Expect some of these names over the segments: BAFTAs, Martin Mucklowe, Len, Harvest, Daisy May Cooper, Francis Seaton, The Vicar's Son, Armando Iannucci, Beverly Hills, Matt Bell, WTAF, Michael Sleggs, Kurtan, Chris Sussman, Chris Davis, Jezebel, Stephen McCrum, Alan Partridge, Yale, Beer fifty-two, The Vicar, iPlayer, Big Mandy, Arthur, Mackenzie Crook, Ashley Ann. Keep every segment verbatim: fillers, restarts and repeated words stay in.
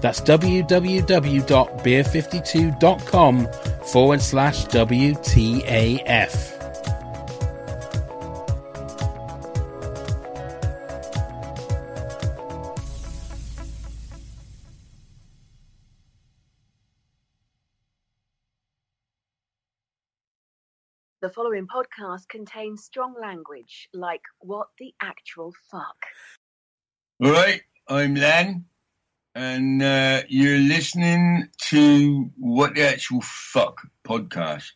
That's w w w dot beer fifty two dot com forward slash W T A F. The following podcast contains strong language, like what the actual fuck. All right, I'm Len, and uh, you're listening to What the Actual Fuck podcast.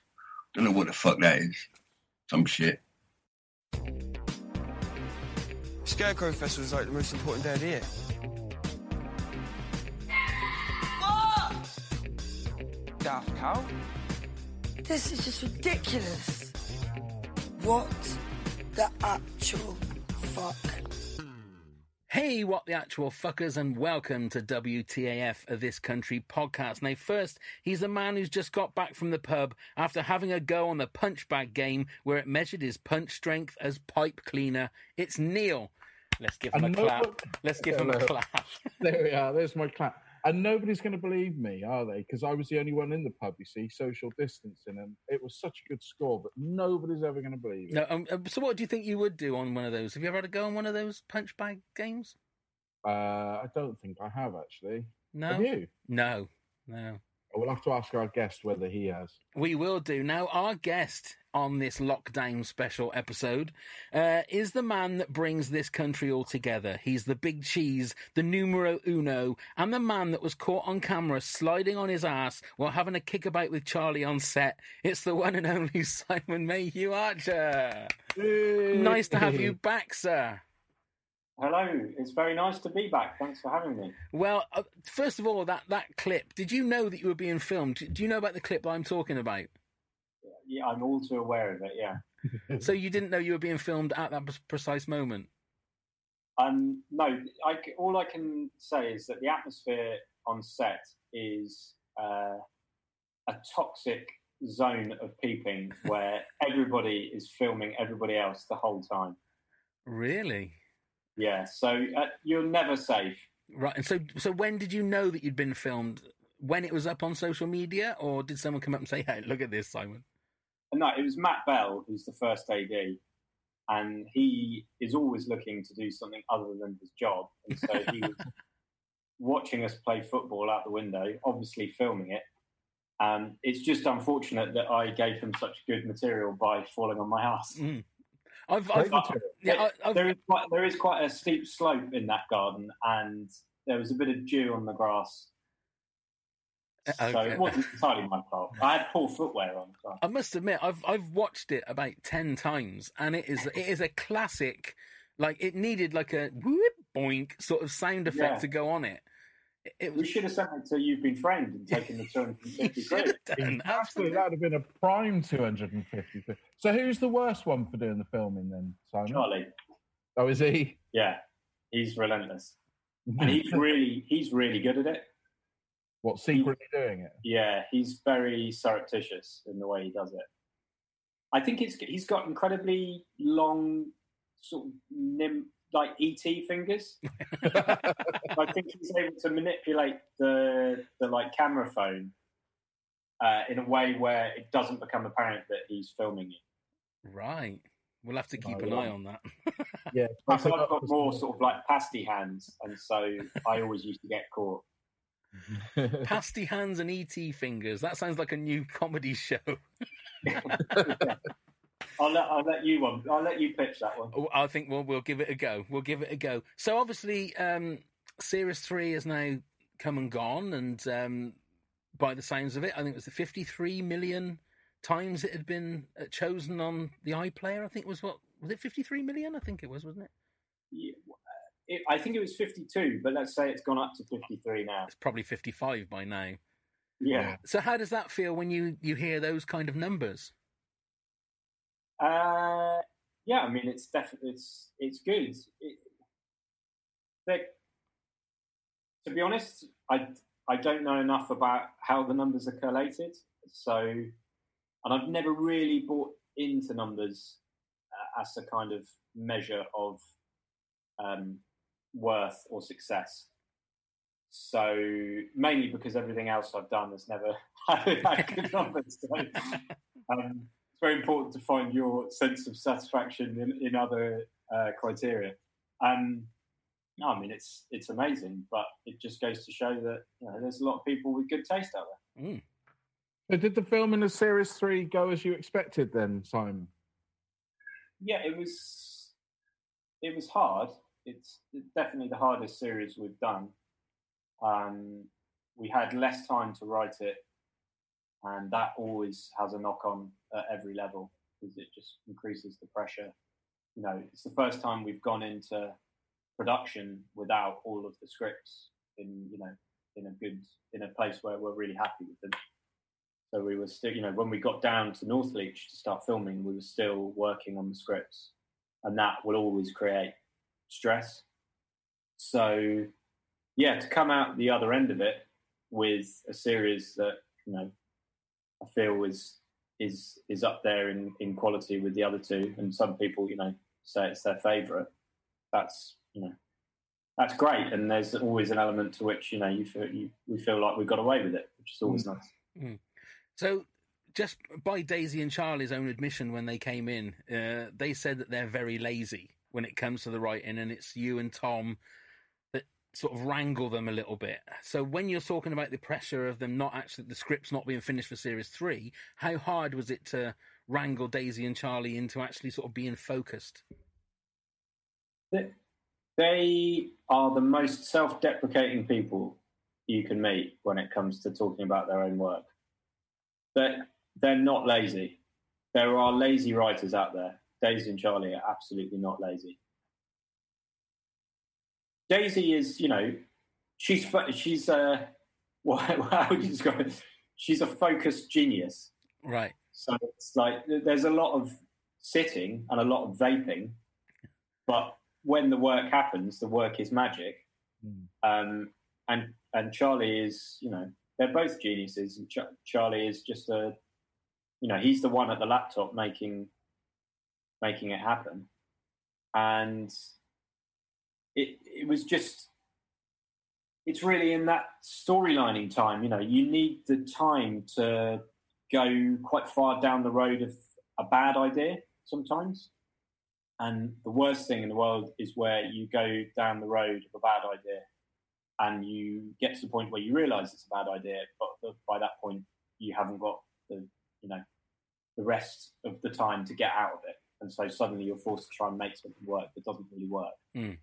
Don't know what the fuck that is. Some shit. Scarecrow Festival is like the most important day of the year. What? Daft cow? This is just ridiculous. What the actual fuck? Hey, what the actual fuckers, and welcome to W T A F, a This Country podcast. Now, first, he's the man who's just got back from the pub after having a go on the punch bag game where it measured his punch strength as pipe cleaner. It's Neil. Let's give him a clap. Let's give him a clap. There we are. There's my clap. And nobody's going to believe me, are they? Because I was the only one in the pub, you see, social distancing, and it was such a good score, but nobody's ever going to believe it. No, um, so what do you think you would do on one of those? Have you ever had a go on one of those punch bag games? Uh, I don't think I have, actually. No? Have you? No, no. We'll have to ask our guest whether he has. We will do. Now, our guest on this lockdown special episode uh, is the man that brings this country all together. He's the big cheese, the numero uno, and the man that was caught on camera sliding on his ass while having a kickabout with Charlie on set. It's the one and only Simon Mayhew-Archer. Nice to have you back, sir. Hello, it's very nice to be back. Thanks for having me. Well, uh, first of all, that, that clip, did you know that you were being filmed? Do you know about the clip that I'm talking about? Yeah, I'm all too aware of it, yeah. So you didn't know you were being filmed at that precise moment? Um, no, I, all I can say is that the atmosphere on set is uh, a toxic zone of peeping where everybody is filming everybody else the whole time. Really? Yeah, so uh, you're never safe. Right, and so so when did you know that you'd been filmed? When it was up on social media, or did someone come up and say, hey, look at this, Simon? No, it was Matt Bell, who's the first A D, and he is always looking to do something other than his job. And so he was watching us play football out the window, obviously filming it. Um, it's just unfortunate that I gave him such good material by falling on my ass. Mm. I've, I've, I've, yeah, I've, there, is quite, there is quite a steep slope in that garden, and there was a bit of dew on the grass. Okay. So it wasn't entirely my fault. I had poor footwear on. So. I must admit, I've I've watched it about ten times, and it is it is a classic. Like, it needed like a whoop boink sort of sound effect yeah. to go on it. It, it was... We should have sent it to You've Been Framed and taken the two hundred fifty quid. Absolutely, that would have been a prime two hundred fifty quid. So who's the worst one for doing the filming then, Simon? Charlie. Oh, is he? Yeah, he's relentless. And he's really, he's really good at it. What, secretly he, doing it? Yeah, he's very surreptitious in the way he does it. I think it's he's got incredibly long sort of nim... like E T fingers. I think he's able to manipulate the the like camera phone uh, in a way where it doesn't become apparent that he's filming you. Right. We'll have to keep oh, an yeah. eye on that. Yeah. I've got more sort of like pasty hands, and so I always used to get caught. Pasty hands and E T fingers. That sounds like a new comedy show. I'll let, I'll let you one. I'll let you pitch that one. I think we'll we'll give it a go. We'll give it a go. So obviously, um, Series Three has now come and gone, and um, by the sounds of it, I think it was the fifty-three million times it had been chosen on the iPlayer. I think was what was it fifty-three million? I think it was, wasn't it? Yeah, it, I think it was fifty-two, but let's say it's gone up to fifty-three now. It's probably fifty-five by now. Yeah. So how does that feel when you, you hear those kind of numbers? Uh, yeah, I mean, it's definitely, it's, it's good. It, like, to be honest, I, I don't know enough about how the numbers are collated. So, and I've never really bought into numbers uh, as a kind of measure of um, worth or success. So mainly because everything else I've done has never had good numbers. So, um, it's very important to find your sense of satisfaction in, in other uh, criteria. Um, no, I mean, it's it's amazing, but it just goes to show that, you know, there's a lot of people with good taste out there. Mm. So did the filming of Series three go as you expected then, Simon? Yeah, it was it was hard. It's definitely the hardest series we've done. Um, we had less time to write it, and that always has a knock-on at every level because it just increases the pressure. You know, it's the first time we've gone into production without all of the scripts in, you know, in a good, in a place where we're really happy with them. So we were still, you know, when we got down to Northleach to start filming, we were still working on the scripts, and that will always create stress. So, yeah, to come out the other end of it with a series that, you know, I feel is is is up there in, in quality with the other two, and some people, you know, say it's their favourite. That's, you know, that's great, and there's always an element to which, you know, you feel you, we feel like we got away with it, which is always mm. nice. Mm. So, just by Daisy and Charlie's own admission when they came in, uh, they said that they're very lazy when it comes to the writing, and it's you and Tom that sort of wrangle them a little bit. So when you're talking about the pressure of them not actually, the scripts not being finished for Series three, how hard was it to wrangle Daisy and Charlie into actually sort of being focused? They are the most self-deprecating people you can meet when it comes to talking about their own work. They're, they're not lazy. There are lazy writers out there. Daisy and Charlie are absolutely not lazy. Daisy is, you know, she's she's uh, well, how would you describe it? She's a focused genius, right? So it's like there's a lot of sitting and a lot of vaping, but when the work happens, the work is magic. Mm. Um, and and Charlie is, you know, they're both geniuses, and Ch- Charlie is just a, you know, he's the one at the laptop making making it happen, and it it was just, it's really in that storylining time, you know, you need the time to go quite far down the road of a bad idea sometimes, and the worst thing in the world is where you go down the road of a bad idea and you get to the point where you realise it's a bad idea, but by that point you haven't got the, you know, the rest of the time to get out of it, and so suddenly you're forced to try and make something work that doesn't really work. Mm.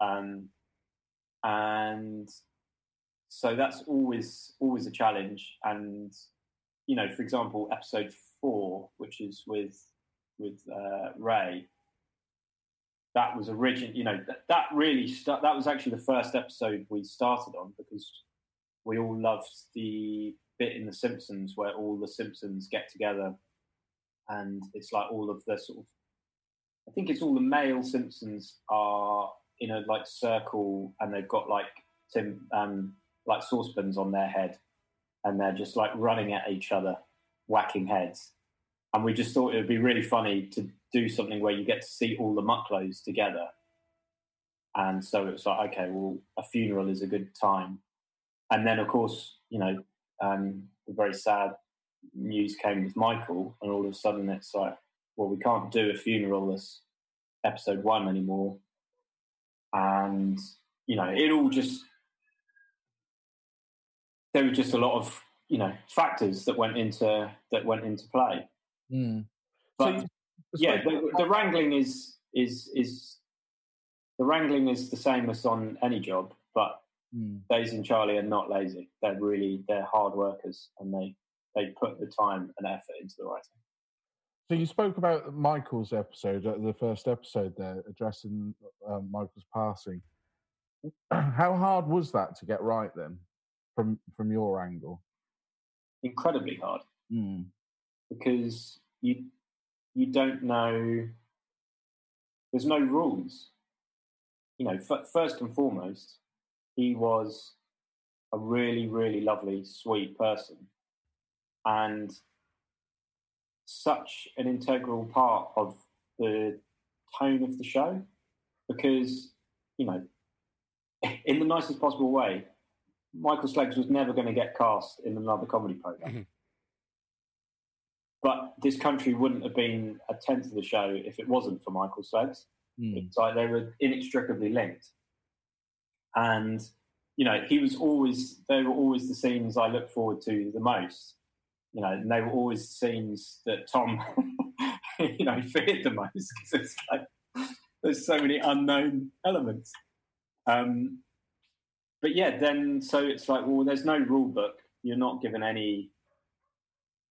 Um, and so that's always always a challenge. And, you know, for example, episode four, which is with with uh, Ray. That was original, you know, that, that really, st- that was actually the first episode we started on because we all loved the bit in The Simpsons where all the Simpsons get together, and it's like all of the sort of, I think it's all the male Simpsons are in a like circle, and they've got like Tim, um, like saucepans on their head, and they're just like running at each other, whacking heads. And we just thought it would be really funny to do something where you get to see all the Mucklows together. And so it was like, okay, well, a funeral is a good time. And then, of course, you know, um, the very sad news came with Michael, and all of a sudden it's like, well, we can't do a funeral as episode one anymore. And, you know, it all just, there were just a lot of, you know, factors that went into that went into play. Mm. But so yeah, the, the wrangling is is is the wrangling is the same as on any job, but mm. Daisy and Charlie are not lazy. They're really they're hard workers, and they, they put the time and effort into the writing. So you spoke about Michael's episode, the first episode there, addressing um, Michael's passing. How hard was that to get right then, from from your angle? Incredibly hard, mm. because you you don't know. There's no rules. You know, f- first and foremost, he was a really, really lovely, sweet person, and such an integral part of the tone of the show, because, you know, in the nicest possible way, Michael Sleggs was never going to get cast in another comedy programme. Mm-hmm. But This Country wouldn't have been a tenth of the show if it wasn't for Michael Sleggs. Mm. It's like they were inextricably linked. And, you know, he was always, they were always the scenes I look forward to the most. You know, and they were always scenes that Tom, you know, feared the most, because it's like there's so many unknown elements. Um, but yeah, then so it's like, well, there's no rule book. You're not given any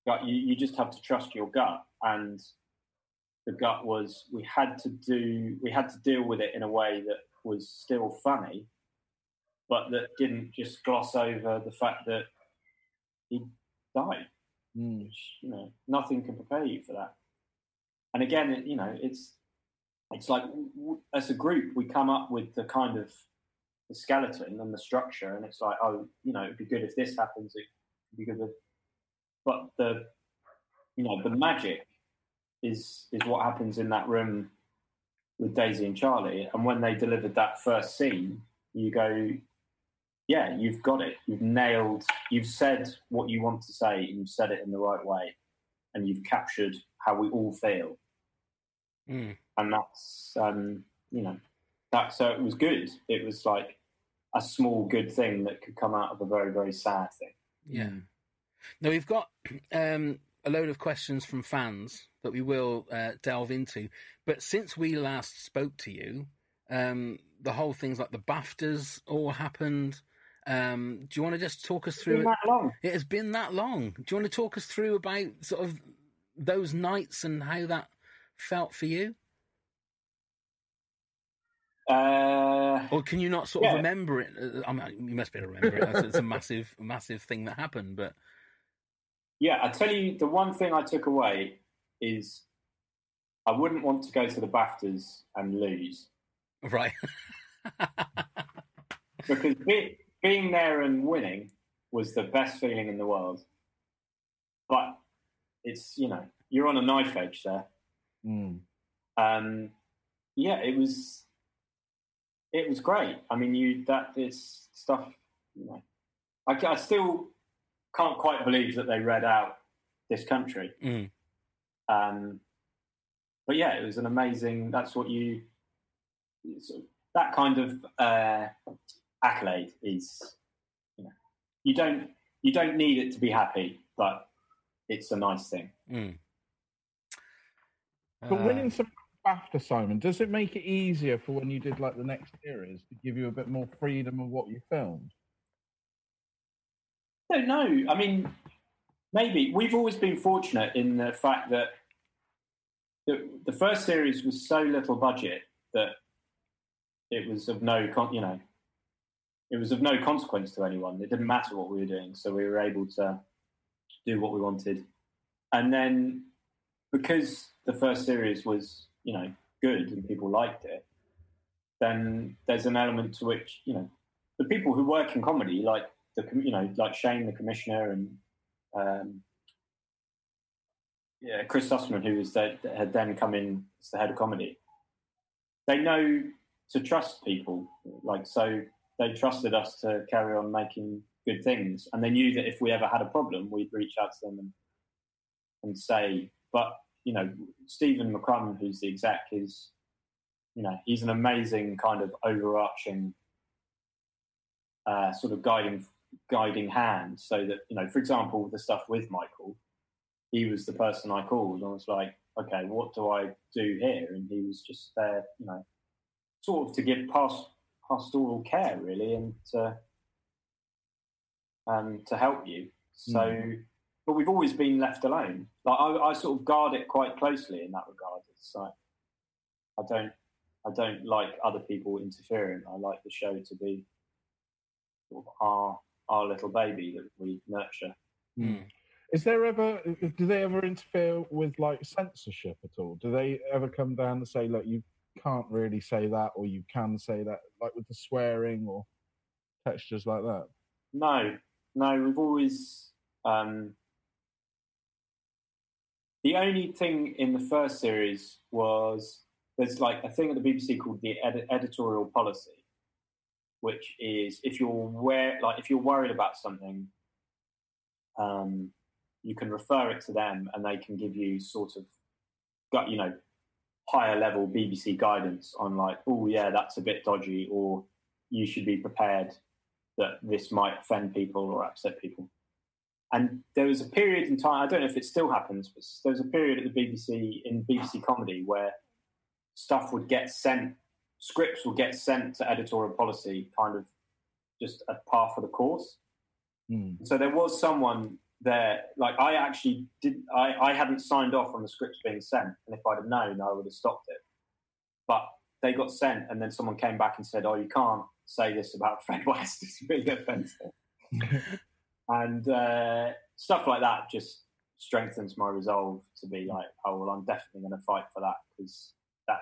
gut. You, you just have to trust your gut, and the gut was we had to do we had to deal with it in a way that was still funny, but that didn't just gloss over the fact that he died. Mm. Which, you know, nothing can prepare you for that. And again, you know, it's it's like w- as a group we come up with the kind of the skeleton and the structure, and it's like, oh, you know, it'd be good if this happens. It'd be good, if... but the you know the magic is is what happens in that room with Daisy and Charlie. And when they delivered that first scene, you go, yeah, you've got it. You've nailed, you've said what you want to say, and you've said it in the right way, and you've captured how we all feel. Mm. And that's, um, you know, that. So it was good. It was like a small good thing that could come out of a very, very sad thing. Yeah. Now, we've got um, a load of questions from fans that we will uh, delve into. But since we last spoke to you, um, the whole things like the BAFTAs all happened. Um, do you want to just talk us through? It's been it? that long. It has been that long. Do you want to talk us through about sort of those nights and how that felt for you? Uh, or can you not sort yeah. of remember it? I mean, you must be able to remember it. It's a massive, massive thing that happened. But yeah, I tell you, the one thing I took away is I wouldn't want to go to the BAFTAs and lose. Right. Because be, being there and winning was the best feeling in the world. But it's, you know, you're on a knife edge there. Mm. Um, yeah, it was it was great. I mean, you that it's stuff, you know. I, I still can't quite believe that they read out This Country. Mm. Um, but yeah, it was an amazing, that's what you... So that kind of uh, accolade is, you know, you don't you don't need it to be happy, but it's a nice thing. Mm. But uh, winning some BAFTA, Simon, does it make it easier for when you did like the next series to give you a bit more freedom of what you filmed? I don't know. I mean, maybe we've always been fortunate in the fact that the, the first series was so little budget that. It was of no, con- you know, it was of no consequence to anyone. It didn't matter what we were doing, so we were able to do what we wanted. And then, because the first series was, you know, good and people liked it, then there's an element to which, you know, the people who work in comedy, like the, you know, like Shane, the commissioner, and um, yeah, Chris Sussman, who was there, had then come in as the head of comedy. They know. To trust people, like, so they trusted us to carry on making good things, and they knew that if we ever had a problem, we'd reach out to them and, and say. But you know, Stephen McCrum, who's the exec, is, you know, he's an amazing kind of overarching uh, sort of guiding guiding hand, so that, you know, for example, the stuff with Michael, he was the person I called. I was like, okay, what do I do here? And he was just there, you know, sort of to give past, pastoral care, really, and to, um, to help you. So, mm. but we've always been left alone. Like I, I sort of guard it quite closely in that regard. It's like, I don't, I don't like other people interfering. I like the show to be sort of our, our little baby that we nurture. Mm. Is there ever, do they ever interfere with like censorship at all? Do they ever come down and say, look, you can't really say that, or you can say that, like with the swearing or textures like that? No, no, we've always, um, the only thing in the first series was there's like a thing at the B B C called the ed- editorial policy, which is if you're where, like if you're worried about something, um, you can refer it to them and they can give you sort of, you know, higher level B B C guidance on like, oh yeah, that's a bit dodgy, or you should be prepared that this might offend people or upset people. And there was a period in time, I don't know if it still happens, but there was a period at the B B C, in B B C Comedy, where stuff would get sent, scripts would get sent to editorial policy, kind of just a par for the course. Mm. So there was someone there, like I actually didn't, I, I hadn't signed off on the scripts being sent, and if I'd have known, I would have stopped it. But they got sent, and then someone came back and said, oh, you can't say this about Fred West, it's really offensive. And uh, stuff like that just strengthens my resolve to be like, oh, well, I'm definitely going to fight for that, because that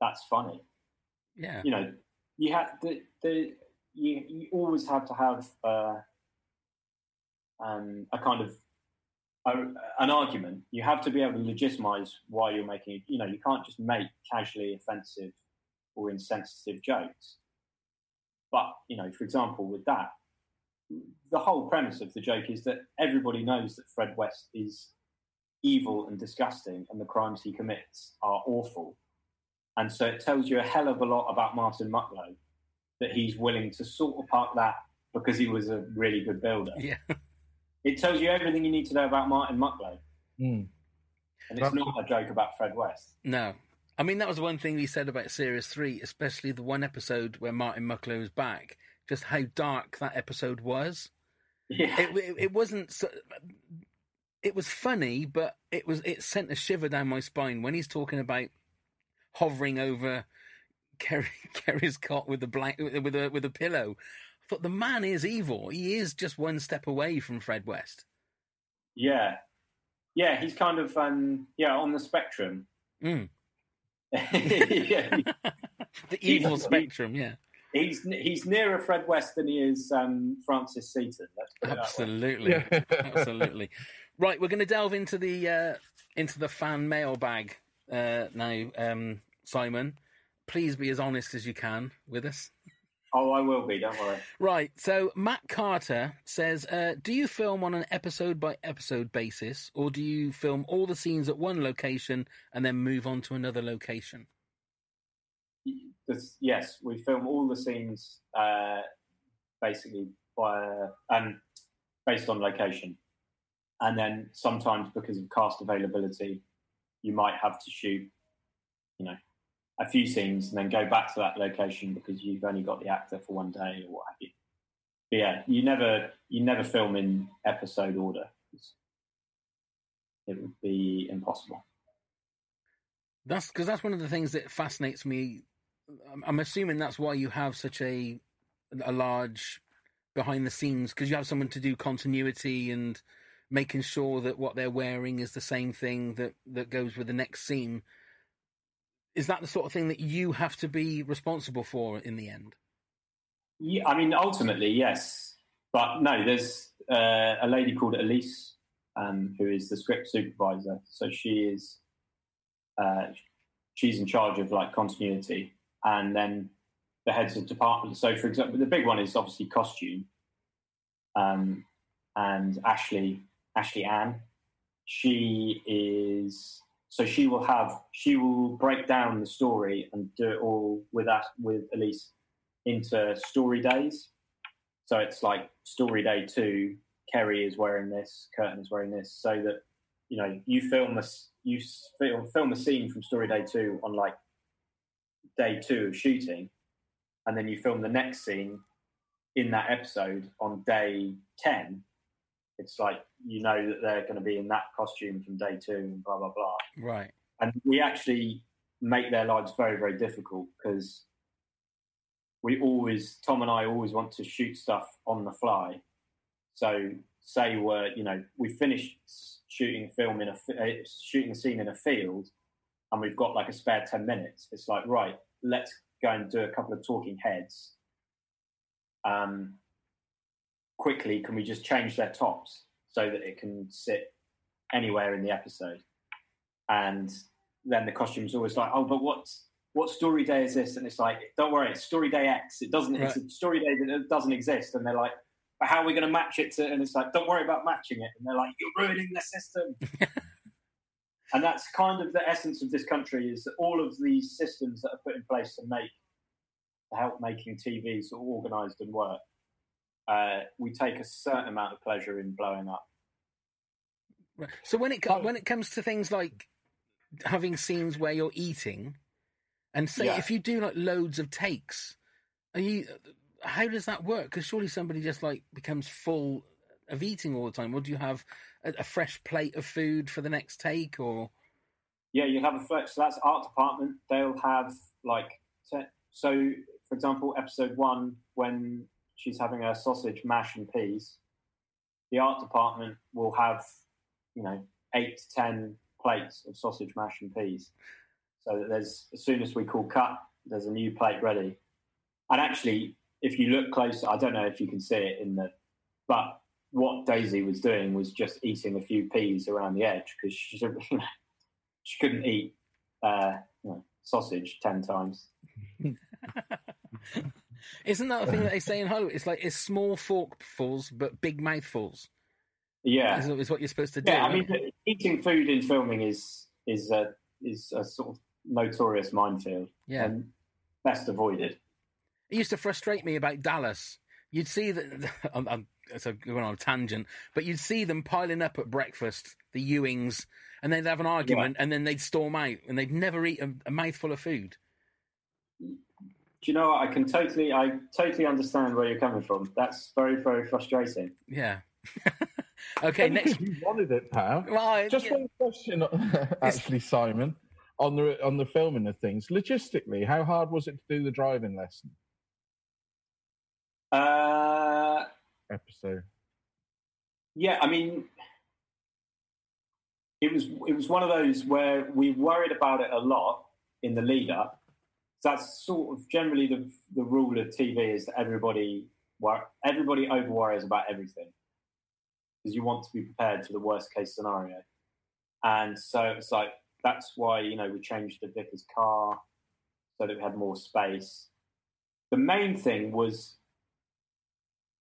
that's funny. Yeah. You know, you have the, the, you, you always have to have... Uh, Um, a kind of a, an argument. You have to be able to legitimise why you're making it. You know, you can't just make casually offensive or insensitive jokes. But, you know, for example, with that, the whole premise of the joke is that everybody knows that Fred West is evil and disgusting, and the crimes he commits are awful. And so it tells you a hell of a lot about Martin Mucklowe that he's willing to sort of park that because he was a really good builder. Yeah. It tells you everything you need to know about Martin Mucklowe. Mm. And it's not a joke about Fred West. No. I mean, that was one thing we said about Series three, especially the one episode where Martin Mucklowe was back, just how dark that episode was. Yeah. It, it, it wasn't... So, it was funny, but it was it sent a shiver down my spine when he's talking about hovering over Kerry, Kerry's cot with the blank, with a, with a pillow. But the man is evil. He is just one step away from Fred West. Yeah. Yeah, he's kind of, um, yeah, on the spectrum. Mm. Yeah, he, the evil spectrum, he, yeah. He's he's nearer Fred West than he is um, Francis Seaton. Absolutely. Yeah. Absolutely. Right, we're going to delve into the uh, into the fan mailbag uh, now, um, Simon. Please be as honest as you can with us. Oh, I will be, don't worry. Right, so Matt Carter says, uh, do you film on an episode-by-episode basis, or do you film all the scenes at one location and then move on to another location? Yes, we film all the scenes uh, basically by, um, based on location. And then sometimes, because of cast availability, you might have to shoot, you know, a few scenes and then go back to that location because you've only got the actor for one day or what have you. But yeah, you never you never film in episode order. It would be impossible. That's because that's one of the things that fascinates me. I'm assuming that's why you have such a a large behind the scenes, because you have someone to do continuity and making sure that what they're wearing is the same thing that, that goes with the next scene. Is that the sort of thing that you have to be responsible for in the end? Yeah, I mean, ultimately, yes. But no, there's uh, a lady called Elise, um, who is the script supervisor. So she is, uh, she's in charge of like continuity, and then the heads of department. So, for example, the big one is obviously costume, um, and Ashley, Ashley Ann. She is. So she will have, she will break down the story and do it all with us, with Elise, into story days. So it's like story day two, Kerry is wearing this, Kurtan is wearing this, so that, you know, you film this, you film a scene from story day two on like day two of shooting, and then you film the next scene in that episode on day ten. It's like, you know that they're going to be in that costume from day two and blah, blah, blah. Right. And we actually make their lives very, very difficult, because we always, Tom and I always want to shoot stuff on the fly. So say we're, you know, we finished shooting film in a, uh, shooting a scene in a field, and we've got like a spare ten minutes. It's like, right, let's go and do a couple of talking heads. Um, quickly, can we just change their tops so that it can sit anywhere in the episode? And then the costume's always like, oh, but what's, what story day is this? And it's like, don't worry, it's story day X. It doesn't, right. It's a story day that doesn't exist. And they're like, but how are we going to match it to, and it's like, don't worry about matching it. And they're like, you're ruining the system. And that's kind of the essence of This Country, is that all of these systems that are put in place to make, to help making T V sort of organised and work, uh, we take a certain amount of pleasure in blowing up. Right. So when it co- oh. when it comes to things like having scenes where you're eating, and say, yeah, if you do like loads of takes, are you, how does that work? Because surely somebody just like becomes full of eating all the time. Or do you have a, a fresh plate of food for the next take? Or yeah, you'll have a fresh. So that's art department. They'll have like ten, so, for example, episode one, when she's having her sausage, mash, and peas, the art department will have, you know, eight to ten plates of sausage, mash, and peas. So that there's, as soon as we call cut, there's a new plate ready. And actually, if you look closer, I don't know if you can see it in the, but what Daisy was doing was just eating a few peas around the edge, because she, she couldn't eat uh, you know, sausage ten times. Isn't that the thing that they say in Hollywood? It's like, it's small forkfuls but big mouthfuls. Yeah, is, is what you're supposed to do. Yeah, I mean, it? eating food in filming is is a is a sort of notorious minefield. Yeah, and best avoided. It used to frustrate me about Dallas. You'd see that. I'm, I'm so going on a tangent, but you'd see them piling up at breakfast, the Ewings, and they'd have an argument, yeah, and then they'd storm out, and they'd never eat a, a mouthful of food. Do you know what? I can totally, I totally understand where you're coming from. That's very, very frustrating. Yeah. Okay. I next, you wanted it, pal. Well, just yeah. one question, actually, Simon, on the on the filming of things. Logistically, how hard was it to do the driving lesson? Uh, episode. Yeah, I mean, it was it was one of those where we worried about it a lot in the lead up. So that's sort of generally the the rule of T V, is that everybody wor- everybody over worries about everything, because you want to be prepared for the worst case scenario. And so it's like, that's why, you know, we changed the Vicar's car so that we had more space. The main thing was,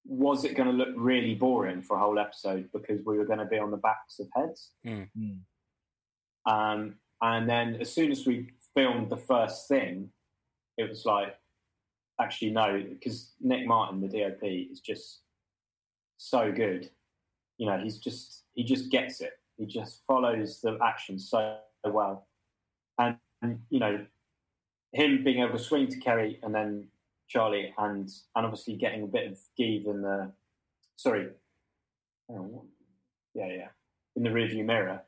was it going to look really boring for a whole episode, because we were going to be on the backs of heads? Mm-hmm. Um, and then as soon as we filmed the first thing, it was like, actually, no, because Nick Martin, the D O P, is just so good. You know, he's just, he just gets it. He just follows the action so well. And, and you know, him being able to swing to Kerry and then Charlie, and, and obviously getting a bit of give in the, sorry, oh, yeah, yeah, in the rearview mirror.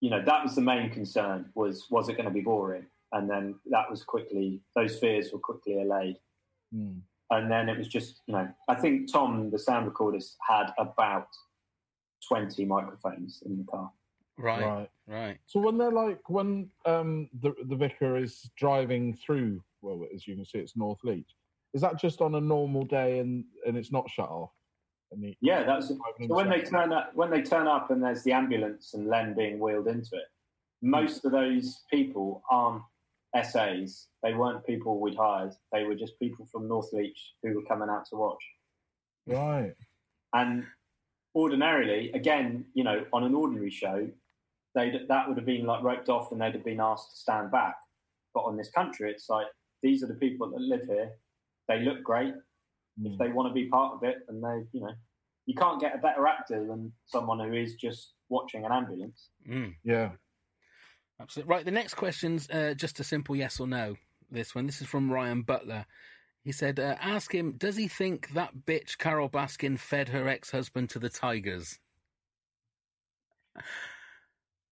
You know, that was the main concern, was, was it going to be boring? And then that was quickly, those fears were quickly allayed. Mm. And then it was just, you know, I think Tom, the sound recordist, had about twenty microphones in the car. Right, right, right. So when they're like, when um, the the Vicar is driving through, well, as you can see, it's Northleach. Is that just on a normal day, and, and it's not shut off? And the, yeah, that's so when they turn up, when they turn up, and there's the ambulance and Len being wheeled into it. Most mm. of those people aren't S As. They weren't people we'd hired. They were just people from Northleach who were coming out to watch. Right. And ordinarily, again, you know, on an ordinary show, they that would have been like roped off, and they'd have been asked to stand back. But on This Country, it's like, these are the people that live here. They look great. if they want to be part of it. And they, you know, you can't get a better actor than someone who is just watching an ambulance. Mm. Yeah. Absolutely. Right, the next question's uh, just a simple yes or no, this one. This is from Ryan Butler. He said, uh, ask him, does he think that bitch Carol Baskin fed her ex-husband to the tigers?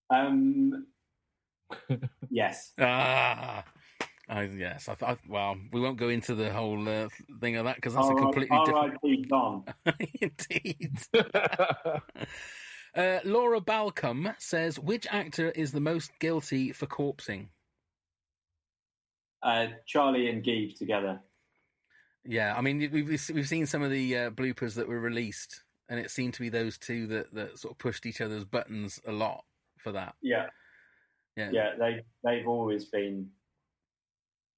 Um. Yes. Ah. Uh, yes. I, I, well, we won't go into the whole uh, thing of that because that's R- a completely R- different... R I P Don. Indeed. uh, Laura Balcom says, which actor is the most guilty for corpsing? Uh, Charlie and Geeve together. Yeah, I mean, we've, we've seen some of the uh, bloopers that were released, and it seemed to be those two that, that sort of pushed each other's buttons a lot for that. Yeah. Yeah, yeah they, they've always been...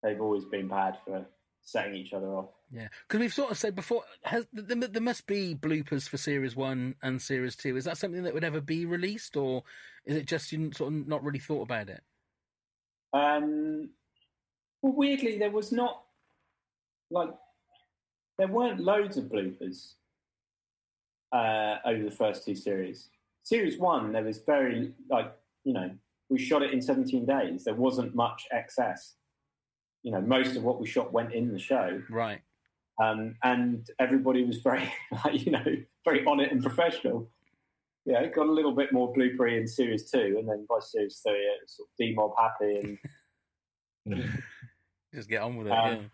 They've always been bad for setting each other off. Yeah, because we've sort of said before, has, there, there must be bloopers for Series one and Series two. Is that something that would ever be released, or is it just you sort of not really thought about it? Um, well, weirdly, there was not, like, there weren't loads of bloopers uh, over the first two series. Series one, there was very, like, you know, we shot it in seventeen days. There wasn't much excess. You know, most of what we shot went in the show. Right. Um, and everybody was very, you know, very on it and professional. Yeah, it got a little bit more bloopery in Series two, and then by Series three, it was sort of D-Mob happy and... Just get on with it, um,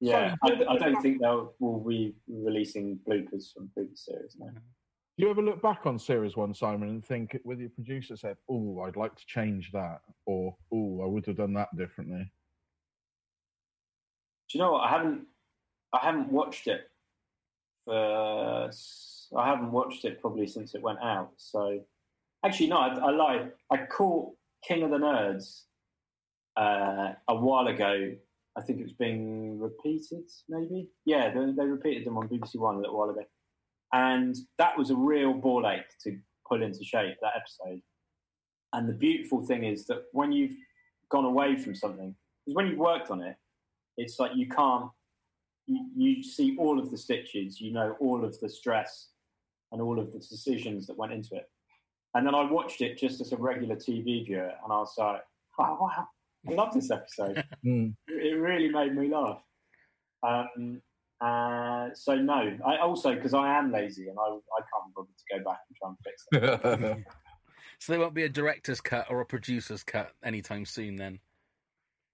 yeah. Yeah, I, I don't think they'll will be releasing bloopers from previous series now. Do you ever look back on Series one, Simon, and think whether your producer said, oh, I'd like to change that, or oh, I would have done that differently? Do you know what? I haven't, I haven't watched it. Uh, I haven't watched it probably since it went out. So, actually, no, I, I lied. I caught King of the Nerds uh, a while ago. I think it was being repeated, maybe. Yeah, they, they repeated them on B B C One a little while ago, and that was a real ball ache to pull into shape, that episode. And the beautiful thing is that when you've gone away from something, because when you've worked on it, it's like you can't, you, you see all of the stitches, you know, all of the stress and all of the decisions that went into it. And then I watched it just as a regular T V viewer, and I was like, oh, wow, I love this episode. Mm. It really made me laugh. Um, uh, so, no, I also, because I am lazy and I, I can't be bothered to go back and try and fix it. So there won't be a director's cut or a producer's cut anytime soon then?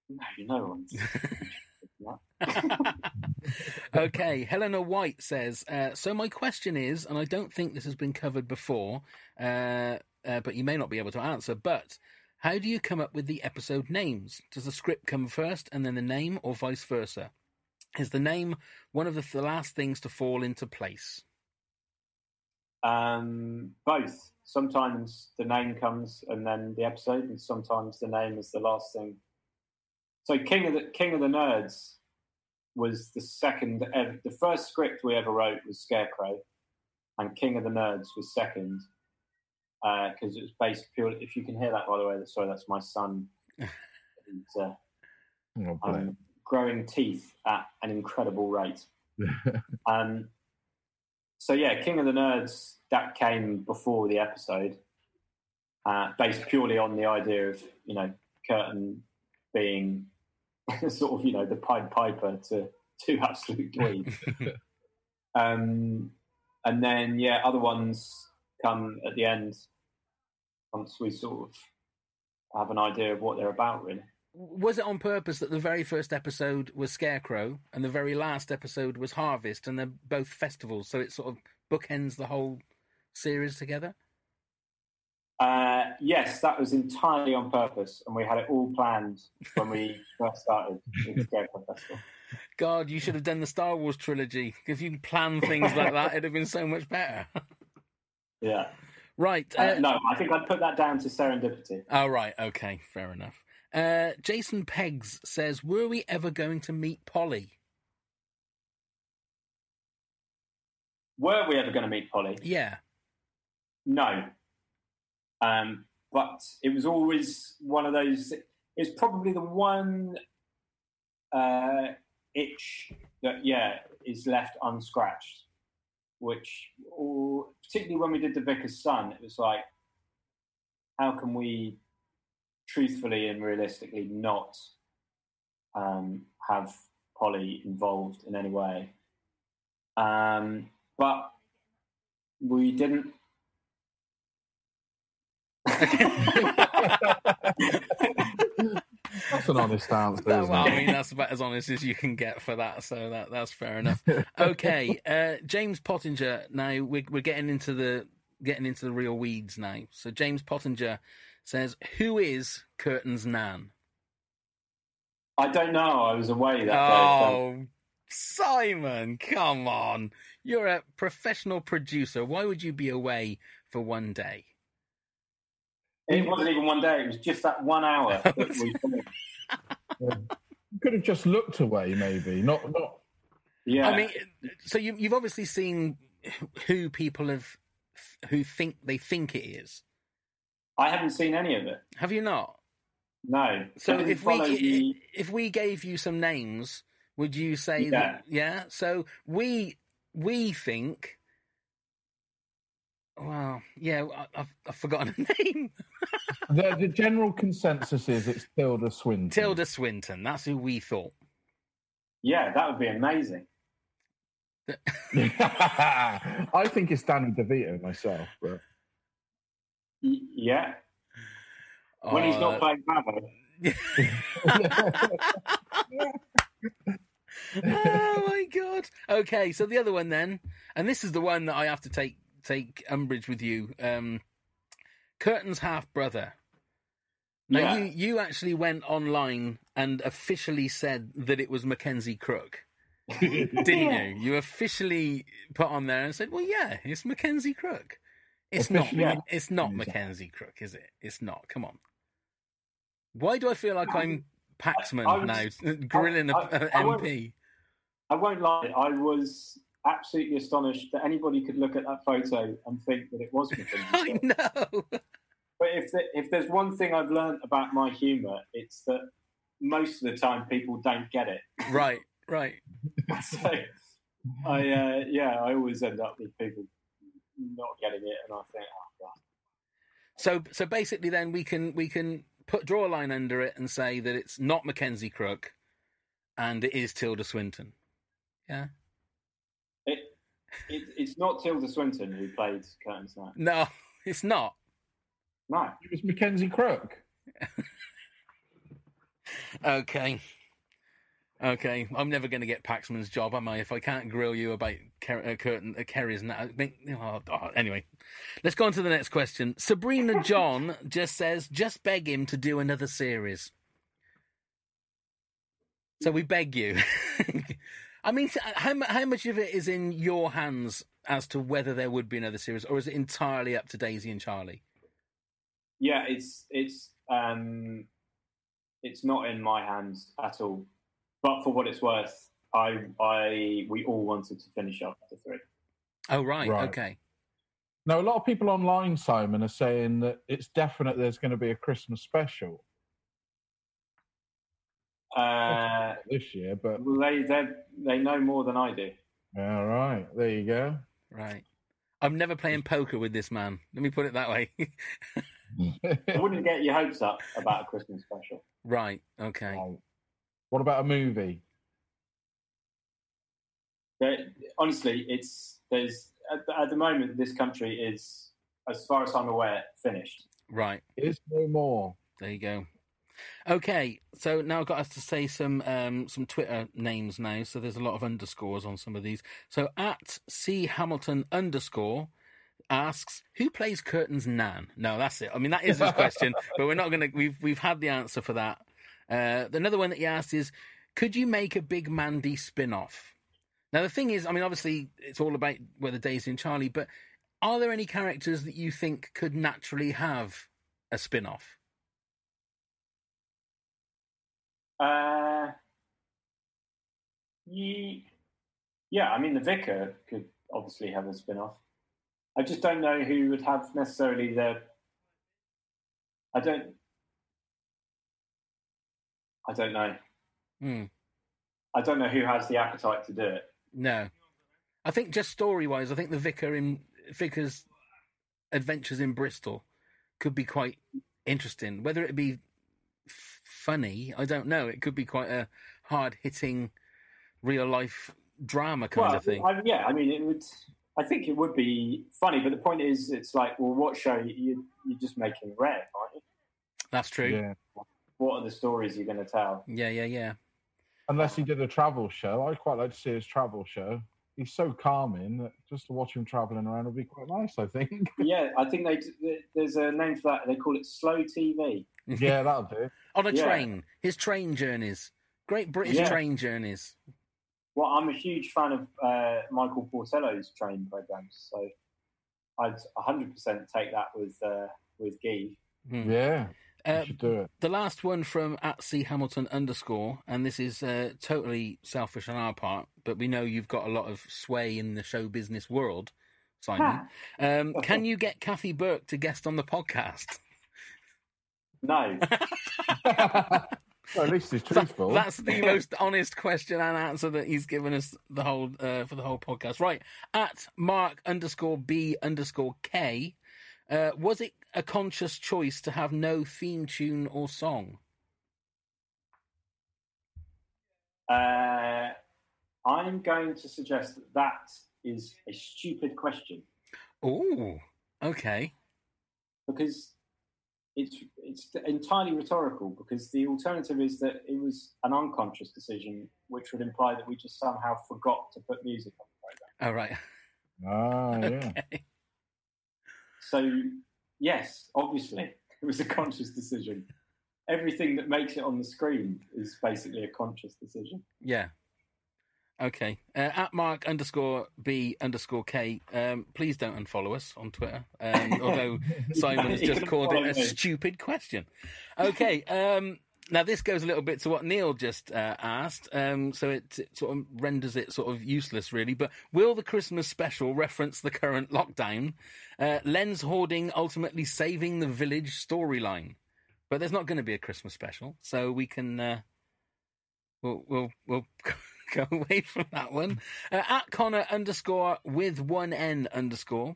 No, no one's... Okay, Helena White says, uh, so my question is, and I don't think this has been covered before, uh, uh, but you may not be able to answer, but how do you come up with the episode names? Does the script come first and then the name, or vice versa? Is the name one of the, the last things to fall into place? Um, both. Sometimes the name comes and then the episode, and sometimes the name is the last thing. So King of the King of the Nerds was the second ever, the first script we ever wrote was Scarecrow, and King of the Nerds was second because uh, it was based purely. If you can hear that, by the way, sorry, that's my son. And, uh, oh, um, growing teeth at an incredible rate. um, so yeah, King of the Nerds, that came before the episode, uh, based purely on the idea of, you know, Kurtan being sort of, you know, the Pied Piper to, to absolute glee. um, and then, yeah, other ones come at the end once we sort of have an idea of what they're about, really. Was it on purpose that the very first episode was Scarecrow and the very last episode was Harvest, and they're both festivals, so it sort of bookends the whole series together? Uh, yes, that was entirely on purpose, and we had it all planned when we first started the Scarecrow Festival. God, you should have done the Star Wars trilogy. If you planned things like that, it'd have been so much better. Yeah. Right. Uh, uh, no, I think I'd put that down to serendipity. Oh, right. Okay, fair enough. Uh, Jason Peggs says, were we ever going to meet Polly? Were we ever going to meet Polly? Yeah. No. Um, but it was always one of those... It's probably the one uh, itch that, yeah, is left unscratched, which all, particularly when we did The Vicar's Son, it was like, how can we truthfully and realistically not um, have Polly involved in any way? Um, but we didn't. That's an honest answer. Well, I mean, that's about as honest as you can get for that. So that that's fair enough. Okay, uh, James Pottinger. Now we're we're getting into the getting into the real weeds now. So James Pottinger says, "Who is Kurtan's nan?" I don't know. I was away that oh, day. Oh, so. Simon, come on! You're a professional producer. Why would you be away for one day? It wasn't even one day. It was just that one hour. That we yeah. You could have just looked away, maybe. Not, not. Yeah. I mean, so you, you've obviously seen who people have, who think they think it is. I haven't seen any of it. Have you not? No. So if we the... if we gave you some names, would you say yeah. that? Yeah. So we we think. Wow. Yeah, I've, I've forgotten her name. the, the general consensus is it's Tilda Swinton. Tilda Swinton. That's who we thought. Yeah, that would be amazing. I think it's Danny DeVito myself. But... Yeah. Oh, when he's not playing Babbo. Oh, my God. Okay, so the other one then, and this is the one that I have to take take umbrage with you, um Kurtan's half brother. Now yeah. you you actually went online and officially said that it was Mackenzie Crook, didn't yeah. you you officially put on there and said, well yeah, it's Mackenzie Crook. It's officially, not yeah. it's not Mackenzie Crook, is it? It's not. Come on, why do I feel like I'm Paxman I, I was, now grilling I, I, a, a I M P? I won't lie, I was absolutely astonished that anybody could look at that photo and think that it was Mackenzie. I know. But if the, if there's one thing I've learned about my humour, it's that most of the time people don't get it. Right, right. So I, uh, yeah, I always end up with people not getting it, and I think, oh God. So, so basically, then we can we can put draw a line under it and say that it's not Mackenzie Crook, and it is Tilda Swinton. Yeah. It, it it's not Tilda Swinton who played Curtain's Night. No, it's not. No, it was Mackenzie Crook. okay, okay. I'm never going to get Paxman's job, am I? If I can't grill you about Ker- uh, Kurtan, uh, Kerry's Night. I mean, oh, oh, anyway, let's go on to the next question. Sabrina John just says, "Just beg him to do another series." So we beg you. I mean, how how much of it is in your hands as to whether there would be another series, or is it entirely up to Daisy and Charlie? Yeah, it's it's um, it's not in my hands at all. But for what it's worth, I I we all wanted to finish up after three. Oh right, right, okay. Now a lot of people online, Simon, are saying that it's definite there's going to be a Christmas special. Uh, this year, but they they they know more than I do. All right, there you go. Right, I'm never playing poker with this man. Let me put it that way. I wouldn't get your hopes up about a Christmas special. Right. Okay. Oh. What about a movie? There, honestly, it's there's at, at the moment This Country is, as far as I'm aware, finished. Right. It's no more. There you go. Okay, so now I've got us to say some um, some Twitter names now, so there's a lot of underscores on some of these. So at C Hamilton underscore asks, who plays Kurtan's nan? No, that's it. I mean, that is his question, but we're not going to... We've we've had the answer for that. Uh, another one that he asked is, could you make a Big Mandy spin-off? Now, the thing is, I mean, obviously, it's all about whether Daisy and Charlie, but are there any characters that you think could naturally have a spin-off? Uh, yeah, I mean, The Vicar could obviously have a spin-off. I just don't know who would have necessarily the... I don't... I don't know. Mm. I don't know who has the appetite to do it. No. I think just story-wise, I think the Vicar in Vicar's adventures in Bristol could be quite interesting. Whether it be f- funny, I don't know. It could be quite a hard-hitting, real-life drama kind well, of thing. I, yeah, I mean, it would. I think it would be funny, but the point is, it's like, well, what show you you're just making rare, aren't you? That's true. Yeah. What are the stories you're going to tell? Yeah, yeah, yeah. Unless he did a travel show, I'd quite like to see his travel show. He's so calming that just to watch him travelling around would be quite nice, I think. Yeah, I think they, there's a name for that. They call it slow T V. Yeah, that'll do. On a yeah. train, his train journeys, Great British yeah. train journeys. Well, I'm a huge fan of uh, Michael Portello's train programmes, so I'd one hundred percent take that with uh, with Guy. Mm. Yeah, uh, do it. The last one from at C Hamilton underscore, and this is uh, totally selfish on our part, but we know you've got a lot of sway in the show business world, Simon. Huh. Um, can you get Kathy Burke to guest on the podcast? No. Well, at least he's truthful. That, that's the most honest question and answer that he's given us the whole uh, for the whole podcast. Right, at Mark underscore B underscore K, uh, was it a conscious choice to have no theme tune or song? Uh, I'm going to suggest that that is a stupid question. Oh, okay. Because... It's it's entirely rhetorical, because the alternative is that it was an unconscious decision, which would imply that we just somehow forgot to put music on the program. Oh, right. Ah, okay. Yeah. So, yes, obviously, it was a conscious decision. Everything that makes it on the screen is basically a conscious decision. Yeah. Okay. Uh, at Mark underscore B underscore K, um, please don't unfollow us on Twitter, um, although Simon has just called it a me. stupid question. Okay. Um, now, this goes a little bit to what Neil just uh, asked, um, so it, it sort of renders it sort of useless, really. But will the Christmas special reference the current lockdown? Uh, Len's hoarding ultimately saving the village storyline. But there's not going to be a Christmas special, so we can... Uh, we'll... we'll, we'll go away from that one. Uh, at Connor underscore with one N underscore.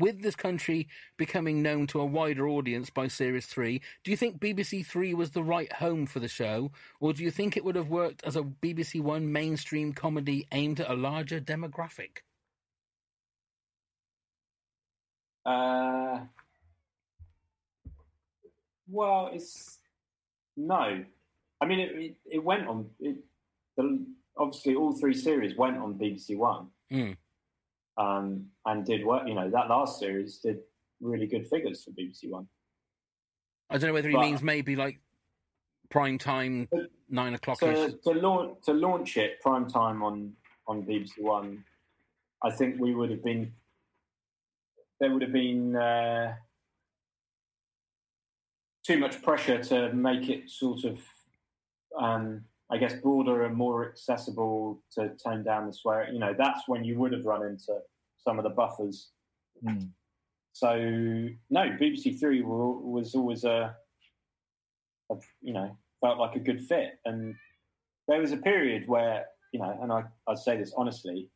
With this country becoming known to a wider audience by Series three, do you think B B C Three was the right home for the show, or do you think it would have worked as a B B C One mainstream comedy aimed at a larger demographic? Uh, well, it's... No. I mean, it, it, it went on... It, the, Obviously, all three series went on B B C One mm. um, and did work. You know, that last series did really good figures for B B C One. I don't know whether but, he means maybe like prime time, but, nine o'clock. So to, launch, to launch it prime time on, on B B C One, I think we would have been. There would have been uh, too much pressure to make it sort of. Um, I guess broader and more accessible to tone down the swearing. You know, that's when you would have run into some of the buffers. Mm. So no, B B C Three was always a, a, you know, felt like a good fit. And there was a period where, you know, and I, I say this honestly,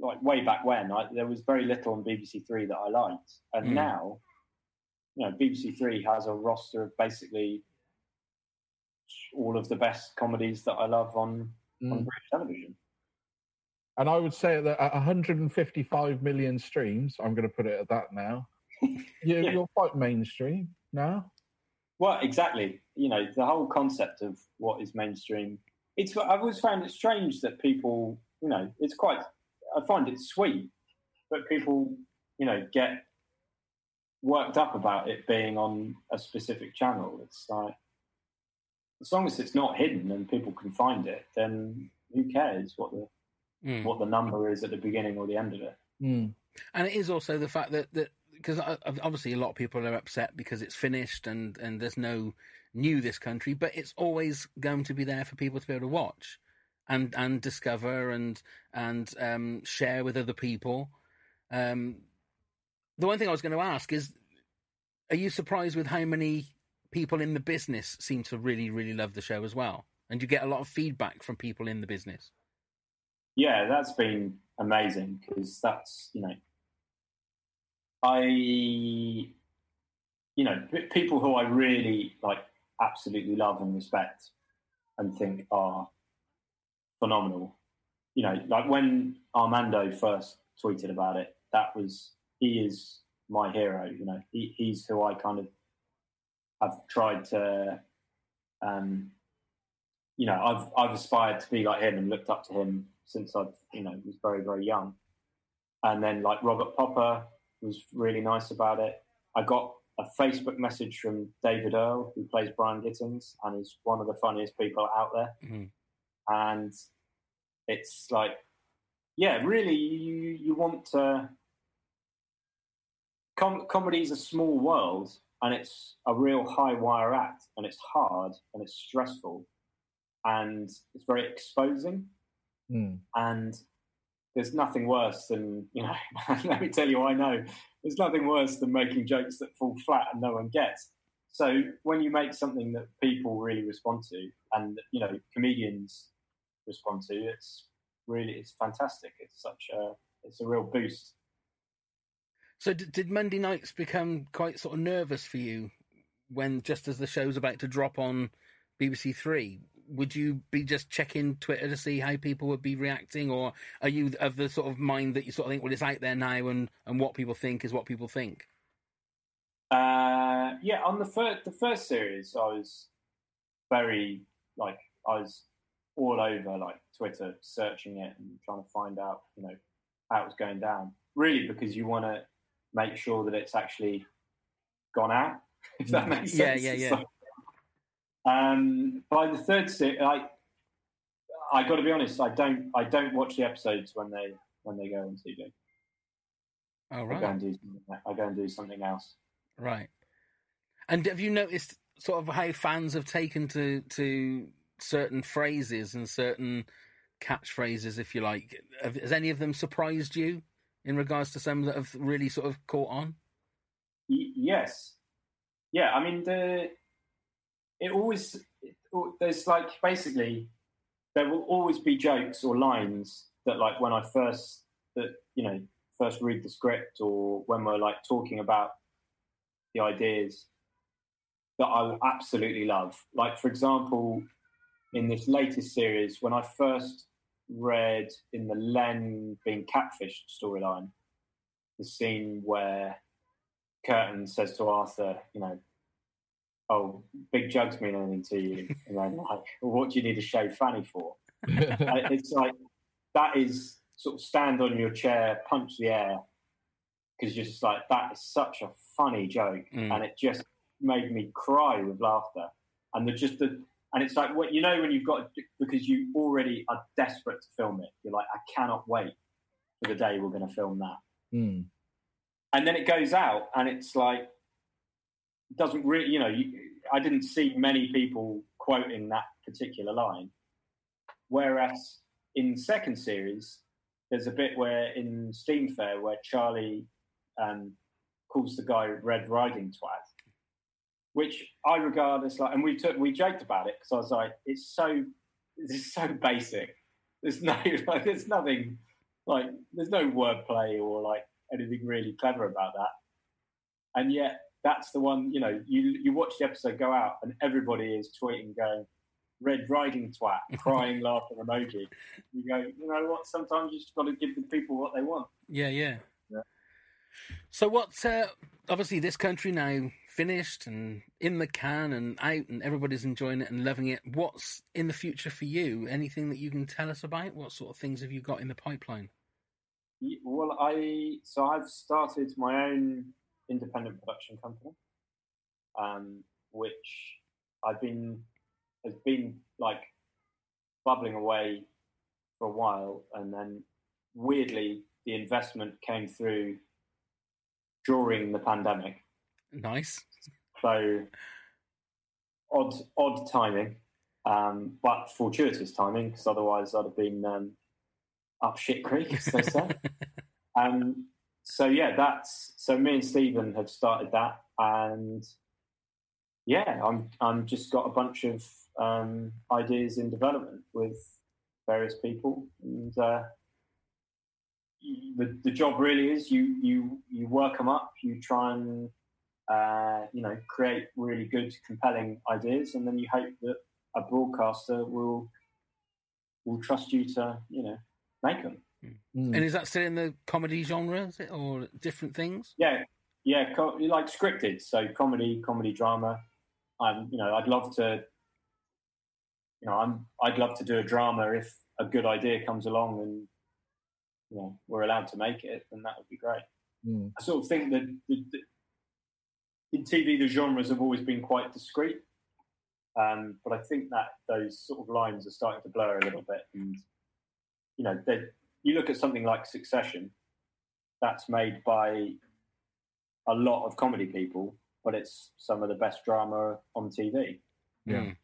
like way back when, I, there was very little on B B C Three that I liked. And mm. now, you know, B B C Three has a roster of basically all of the best comedies that I love on, mm. on British television. And I would say that at one hundred fifty-five million streams, I'm going to put it at that now, you, yeah. you're quite mainstream now. Well, exactly. You know, the whole concept of what is mainstream, it's, I've always found it strange that people, you know, it's quite, I find it sweet, but people, you know, get worked up about it being on a specific channel. It's like, as long as it's not hidden and people can find it, then who cares what the mm. what the number is at the beginning or the end of it? Mm. And it is also the fact that that because obviously a lot of people are upset because it's finished and, and there's no new This Country, but it's always going to be there for people to be able to watch and and discover and and um, share with other people. Um, the one thing I was going to ask is, are you surprised with how many people in the business seem to really, really love the show as well? And you get a lot of feedback from people in the business. Yeah, that's been amazing because that's, you know, I, you know, people who I really, like, absolutely love and respect and think are phenomenal. You know, like when Armando first tweeted about it, that was, he is my hero, you know. He, he's who I kind of have tried to, um, you know, I've I've aspired to be like him and looked up to him since I've, you know, was very, very young. And then, like, Robert Popper was really nice about it. I got a Facebook message from David Earl, who plays Brian Gittins and is one of the funniest people out there. Mm-hmm. And it's like, yeah, really, you, you want to... Com- comedy is a small world and it's a real high-wire act and it's hard and it's stressful and it's very exposing. Mm. And there's nothing worse than, you know, let me tell you, I know, there's nothing worse than making jokes that fall flat and no one gets. So when you make something that people really respond to and, you know, comedians respond to, it's really, it's fantastic. It's such a, it's a real boost. So did, did Monday nights become quite sort of nervous for you when, just as the show's about to drop on B B C Three, would you be just checking Twitter to see how people would be reacting, or are you of the sort of mind that you sort of think, well, it's out there now and, and what people think is what people think? Uh, yeah, on the first, the first series, I was very, like, I was all over, like, Twitter, searching it and trying to find out, you know, how it was going down. Really, because you want to make sure that it's actually gone out, if that makes sense. Yeah, yeah, yeah. So, um, by the third series, I, I got to be honest, I don't, I don't watch the episodes when they when they go on T V. Oh, right. I go and do something, I go and do something else. Right. And have you noticed sort of how fans have taken to to certain phrases and certain catchphrases, if you like? Has any of them surprised you in regards to some that have really sort of caught on? Y- yes. Yeah, I mean, the, it always, it, there's like, basically, there will always be jokes or lines that, like, when I first, that, you know, first read the script or when we're, like, talking about the ideas that I will absolutely love. Like, for example, in this latest series, when I first read in the Len being catfished storyline, the scene where Kurtan says to Arthur, you know, oh, big jugs mean anything to you? And I'm like, well, what do you need to shave fanny for? It's like, that is sort of stand on your chair, punch the air, because you're just like, that is such a funny joke. Mm. And it just made me cry with laughter. And the, just the, And it's like, what, you know, when you've got, because you already are desperate to film it. You're like, I cannot wait for the day we're going to film that. Mm. And then it goes out and it's like, it doesn't really, you know, you, I didn't see many people quoting that particular line. Whereas in second series, there's a bit where in Steam Fair where Charlie um, calls the guy Red Riding Twat, which I regard as like, and we took, we joked about it because I was like, it's so, this is so basic. There's no, like, there's nothing, like, there's no wordplay or like anything really clever about that. And yet, that's the one, you know, you you watch the episode go out and everybody is tweeting, going, Red Riding Twat, crying, laughing emoji. You go, you know what? Sometimes you just got to give the people what they want. Yeah, yeah. yeah. So what's, uh, obviously, This Country now finished and in the can and out and everybody's enjoying it and loving it. What's in the future for you? Anything that you can tell us about? What sort of things have you got in the pipeline? Well, I so I've started my own independent production company, um, which I've been has been like bubbling away for a while, and then weirdly the investment came through during the pandemic. Nice. So odd, odd timing, um, but fortuitous timing, because otherwise I'd have been um, up shit creek, as they say. um, so yeah, that's so. Me and Stephen have started that, and yeah, I'm I'm just got a bunch of um, ideas in development with various people. And uh, the the job really is you you you work them up, you try and uh, you know create really good, compelling ideas, and then you hope that a broadcaster will will trust you to you know make them. Mm. And is that still in the comedy genre, is it, or different things? Yeah, yeah, co- like scripted, so comedy, comedy drama. I'm, you know, I'd love to, you know, I'm, I'd love to do a drama if a good idea comes along and you know we're allowed to make it, then that would be great. Mm. I sort of think that the, the, in T V the genres have always been quite discrete, um, but I think that those sort of lines are starting to blur a little bit. And you know, you look at something like Succession, that's made by a lot of comedy people, but it's some of the best drama on T V. Yeah. Mm.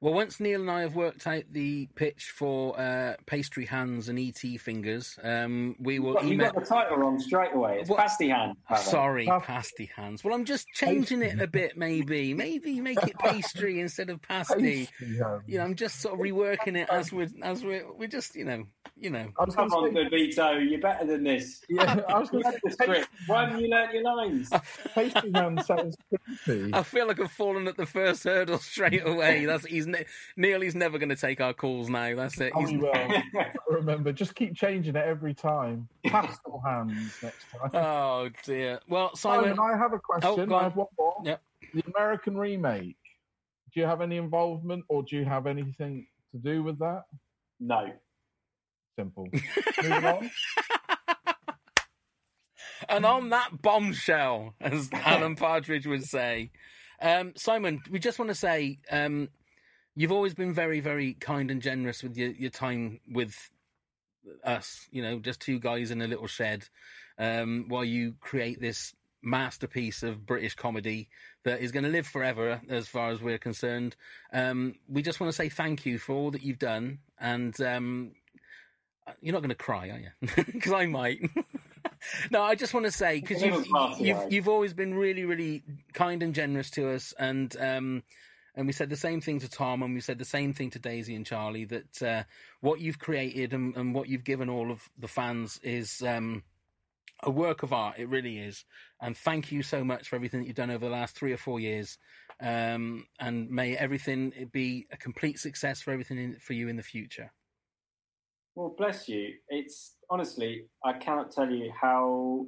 Well, once Neil and I have worked out the pitch for uh, Pastry Hands and E T Fingers, um, we will well, email... You got the title wrong straight away. It's well, Pasty Hands. Sorry, oh. Pasty Hands. Well, I'm just changing it a bit, maybe. Maybe make it pastry instead of pasty. You know, I'm just sort of reworking it as we're, as we're, we're just, you know, you know. I'm Come on, speak. Vito, you're better than this. Yeah, I was going to the script. Why haven't you learnt your lines? Pastry Hands sounds creepy. I feel like I've fallen at the first hurdle straight away. That's easy. Neil, he's never going to take our calls now. That's it. He's... Oh, well, remember, just keep changing it every time. Pastel Hands next time. Oh dear. Well, Simon, Simon I have a question. Oh, I have one more. Yep. The American remake. Do you have any involvement, or do you have anything to do with that? No. Simple. Moving on. And on that bombshell, as Alan Partridge would say, um, Simon, we just want to say. Um, You've always been very, very kind and generous with your, your time with us, you know, just two guys in a little shed, um, while you create this masterpiece of British comedy that is going to live forever as far as we're concerned. Um, we just want to say thank you for all that you've done. And um, you're not going to cry, are you? Because I might. No, I just want to say, because you've, you've, you've always been really, really kind and generous to us. And... Um, And we said the same thing to Tom, and we said the same thing to Daisy and Charlie, that uh, what you've created and, and what you've given all of the fans is um, a work of art. It really is. And thank you so much for everything that you've done over the last three or four years. Um, and may everything be a complete success for everything in, for you in the future. Well, bless you. It's honestly, I cannot tell you how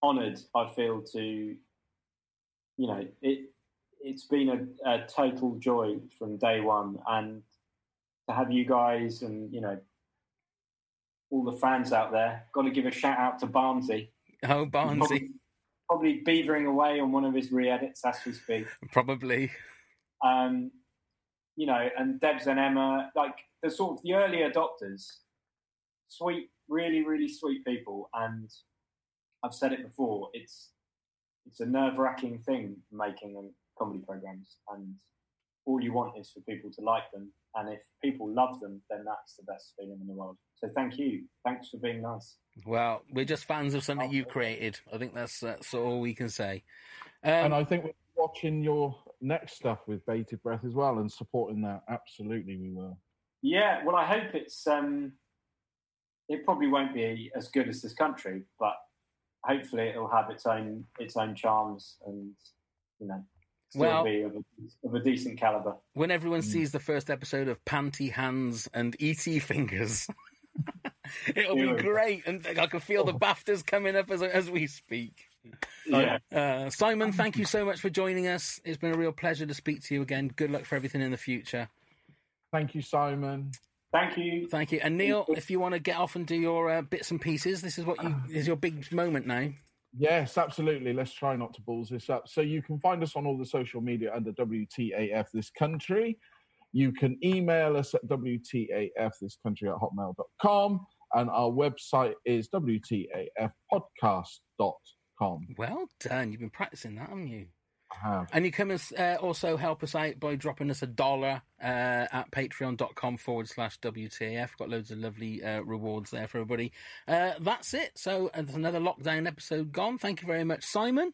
honoured I feel to, you know, it. It's been a, a total joy from day one, and to have you guys and, you know, all the fans out there. Got to give a shout out to Barnsey. Oh, Barnsey. Probably, probably beavering away on one of his re-edits as we speak. Probably. Um, you know, and Debs and Emma, like the sort of the early adopters, sweet, really, really sweet people. And I've said it before, it's, it's a nerve-wracking thing making them. Comedy programs, and all you want is for people to like them, and if people love them, then that's the best feeling in the world. So thank you, thanks for being nice. Well, we're just fans of something you created. I think that's that's all we can say. Um, and I think we're watching your next stuff with bated breath as well, and supporting that. Absolutely, we will. Yeah, well, I hope it's. Um, it probably won't be as good as This Country, but hopefully it'll have its own its own charms, and you know. Well, be of, a, of a decent caliber. When everyone mm. sees the first episode of Panty Hands and E T Fingers, it'll be great, and I can feel oh. the BAFTAs coming up as as we speak. Yeah. Uh, Simon, thank you so much for joining us. It's been a real pleasure to speak to you again. Good luck for everything in the future. Thank you, Simon. Thank you. Thank you. And Neil, you. If you want to get off and do your uh, bits and pieces, this is what you, is your big moment now. Yes, absolutely. Let's try not to balls this up. So you can find us on all the social media under W T A F This Country. You can email us at W T A F this country at hotmail dot com, and our website is W T A F podcast dot com. Well done. You've been practicing that, haven't you? I have. And you can uh, also help us out by dropping us a dollar uh, at patreon dot com forward slash W T A F. Got loads of lovely uh, rewards there for everybody. Uh, that's it. So uh, another lockdown episode gone. Thank you very much, Simon.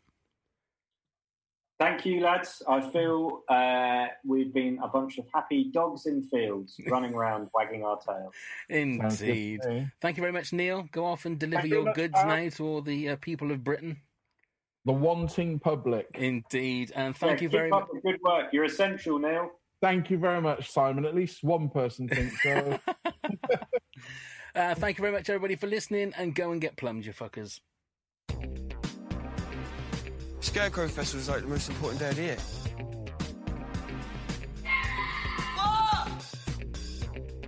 Thank you, lads. I feel uh, we've been a bunch of happy dogs in fields running around wagging our tails. Indeed. Thank you very much, Neil. Go off and deliver Thank your you goods much. now to all the uh, people of Britain. The wanting public. Indeed. And thank yeah, you very much. Good work. You're essential, Neil. Thank you very much, Simon. At least one person thinks so. uh, thank you very much, everybody, for listening, and go and get plumbed, you fuckers. Scarecrow Festival is like the most important day of the year. What?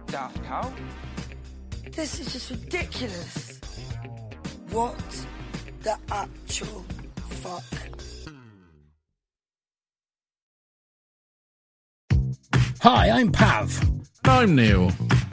Daft cow? This is just ridiculous. What the actual fuck? Hi, I'm Pav. And I'm Neil.